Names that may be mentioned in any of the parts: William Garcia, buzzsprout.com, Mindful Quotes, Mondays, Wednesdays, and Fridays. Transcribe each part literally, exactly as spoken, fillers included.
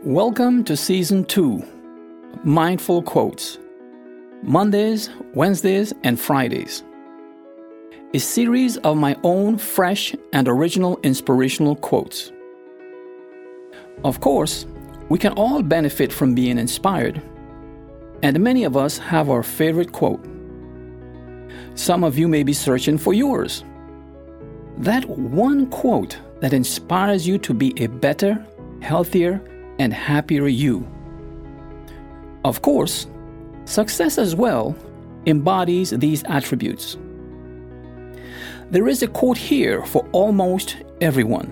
Welcome to Season two, Mindful Quotes, Mondays, Wednesdays, and Fridays. A series of my own fresh and original inspirational quotes. Of course, we can all benefit from being inspired, and many of us have our favorite quote. Some of you may be searching for yours. That one quote that inspires you to be a better, healthier, and happier you. Of course, success as well embodies these attributes. There is a quote here for almost everyone.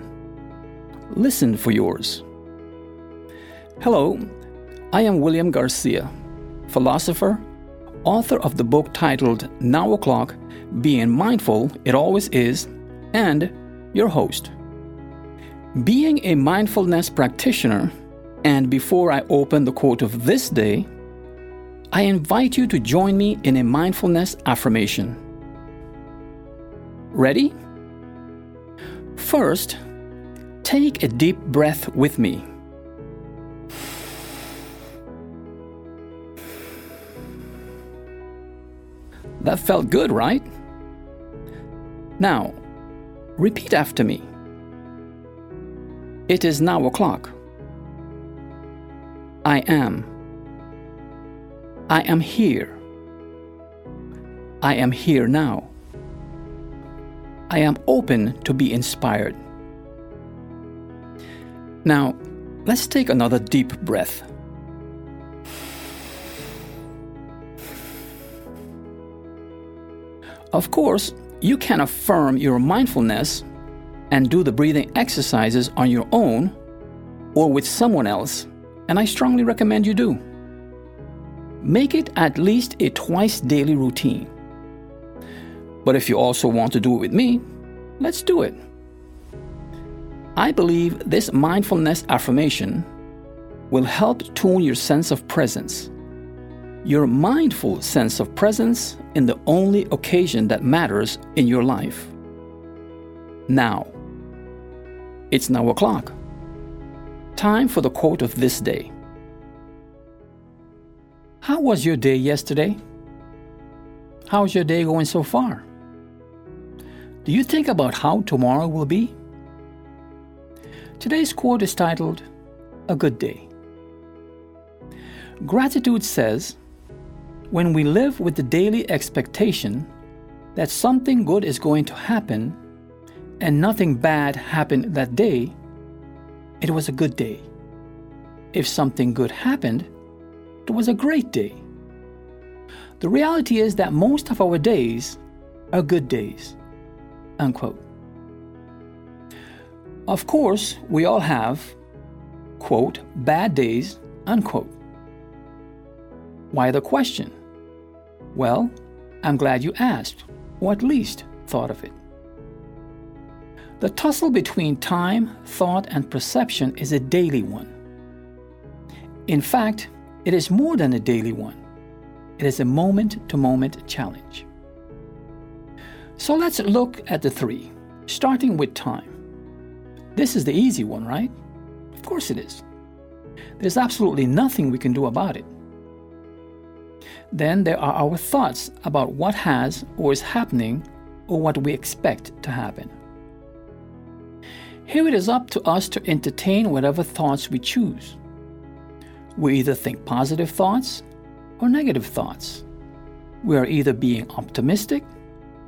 Listen for yours. Hello, I am William Garcia, philosopher, author of the book titled Now O'Clock, Being Mindful It Always Is, and your host. Being a mindfulness practitioner, and before I open the quote of this day, I invite you to join me in a mindfulness affirmation. Ready? First, take a deep breath with me. That felt good, right? Now, repeat after me. It is now o'clock. I am. I am here. I am here now. I am open to be inspired. Now, let's take another deep breath. Of course, you can affirm your mindfulness and do the breathing exercises on your own or with someone else, and I strongly recommend you do. Make it at least a twice daily routine. But if you also want to do it with me, let's do it. I believe this mindfulness affirmation will help tune your sense of presence, your mindful sense of presence in the only occasion that matters in your life. Now. It's now o'clock. Time for the quote of this day. How was your day yesterday? How's your day going so far? Do you think about how tomorrow will be? Today's quote is titled, A Good Day. Gratitude says, when we live with the daily expectation that something good is going to happen and nothing bad happened that day, it was a good day. If something good happened, it was a great day. The reality is that most of our days are good days. Unquote. Of course, we all have, quote, bad days, unquote. Why the question? Well, I'm glad you asked, or at least thought of it. The tussle between time, thought, and perception is a daily one. In fact, it is more than a daily one. It is a moment-to-moment challenge. So let's look at the three, starting with time. This is the easy one, right? Of course it is. There's absolutely nothing we can do about it. Then there are our thoughts about what has or is happening or what we expect to happen. Here it is up to us to entertain whatever thoughts we choose. We either think positive thoughts or negative thoughts. We are either being optimistic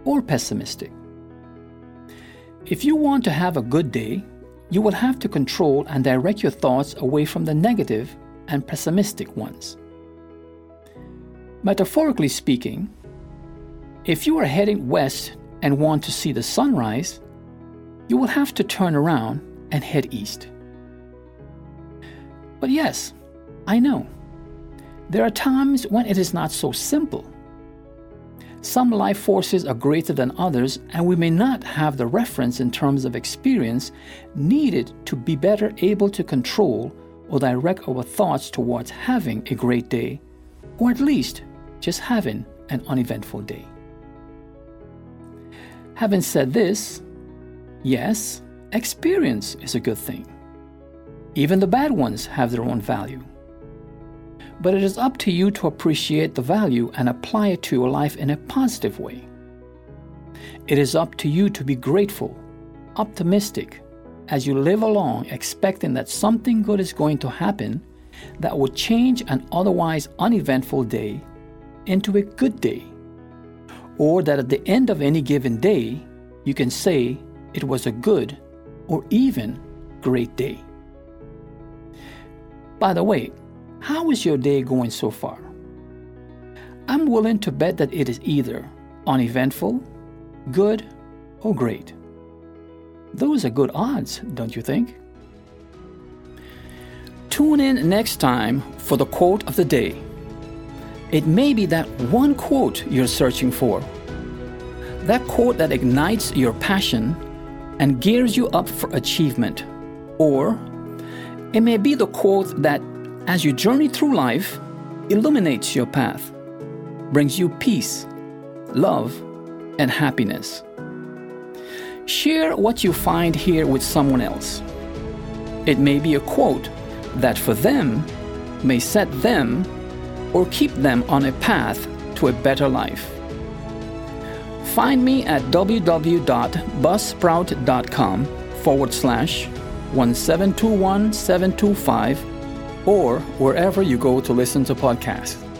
or pessimistic. If you want to have a good day, you will have to control and direct your thoughts away from the negative and pessimistic ones. Metaphorically speaking, if you are heading west and want to see the sunrise, you will have to turn around and head east. But yes, I know, there are times when it is not so simple. Some life forces are greater than others, and we may not have the reference in terms of experience needed to be better able to control or direct our thoughts towards having a great day, or at least just having an uneventful day. Having said this, yes, experience is a good thing. Even the bad ones have their own value. But it is up to you to appreciate the value and apply it to your life in a positive way. It is up to you to be grateful, optimistic, as you live along expecting that something good is going to happen that will change an otherwise uneventful day into a good day. Or that at the end of any given day, you can say it was a good or even great day. By the way, how is your day going so far? I'm willing to bet that it is either uneventful, good, or great. Those are good odds, don't you think? Tune in next time for the quote of the day. It may be that one quote you're searching for. That quote that ignites your passion and gears you up for achievement. Or it may be the quote that, as you journey through life, illuminates your path, brings you peace, love, and happiness. Share what you find here with someone else. It may be a quote that for them may set them or keep them on a path to a better life. Find me at www.buzzsprout.com forward slash 1721725 or wherever you go to listen to podcasts.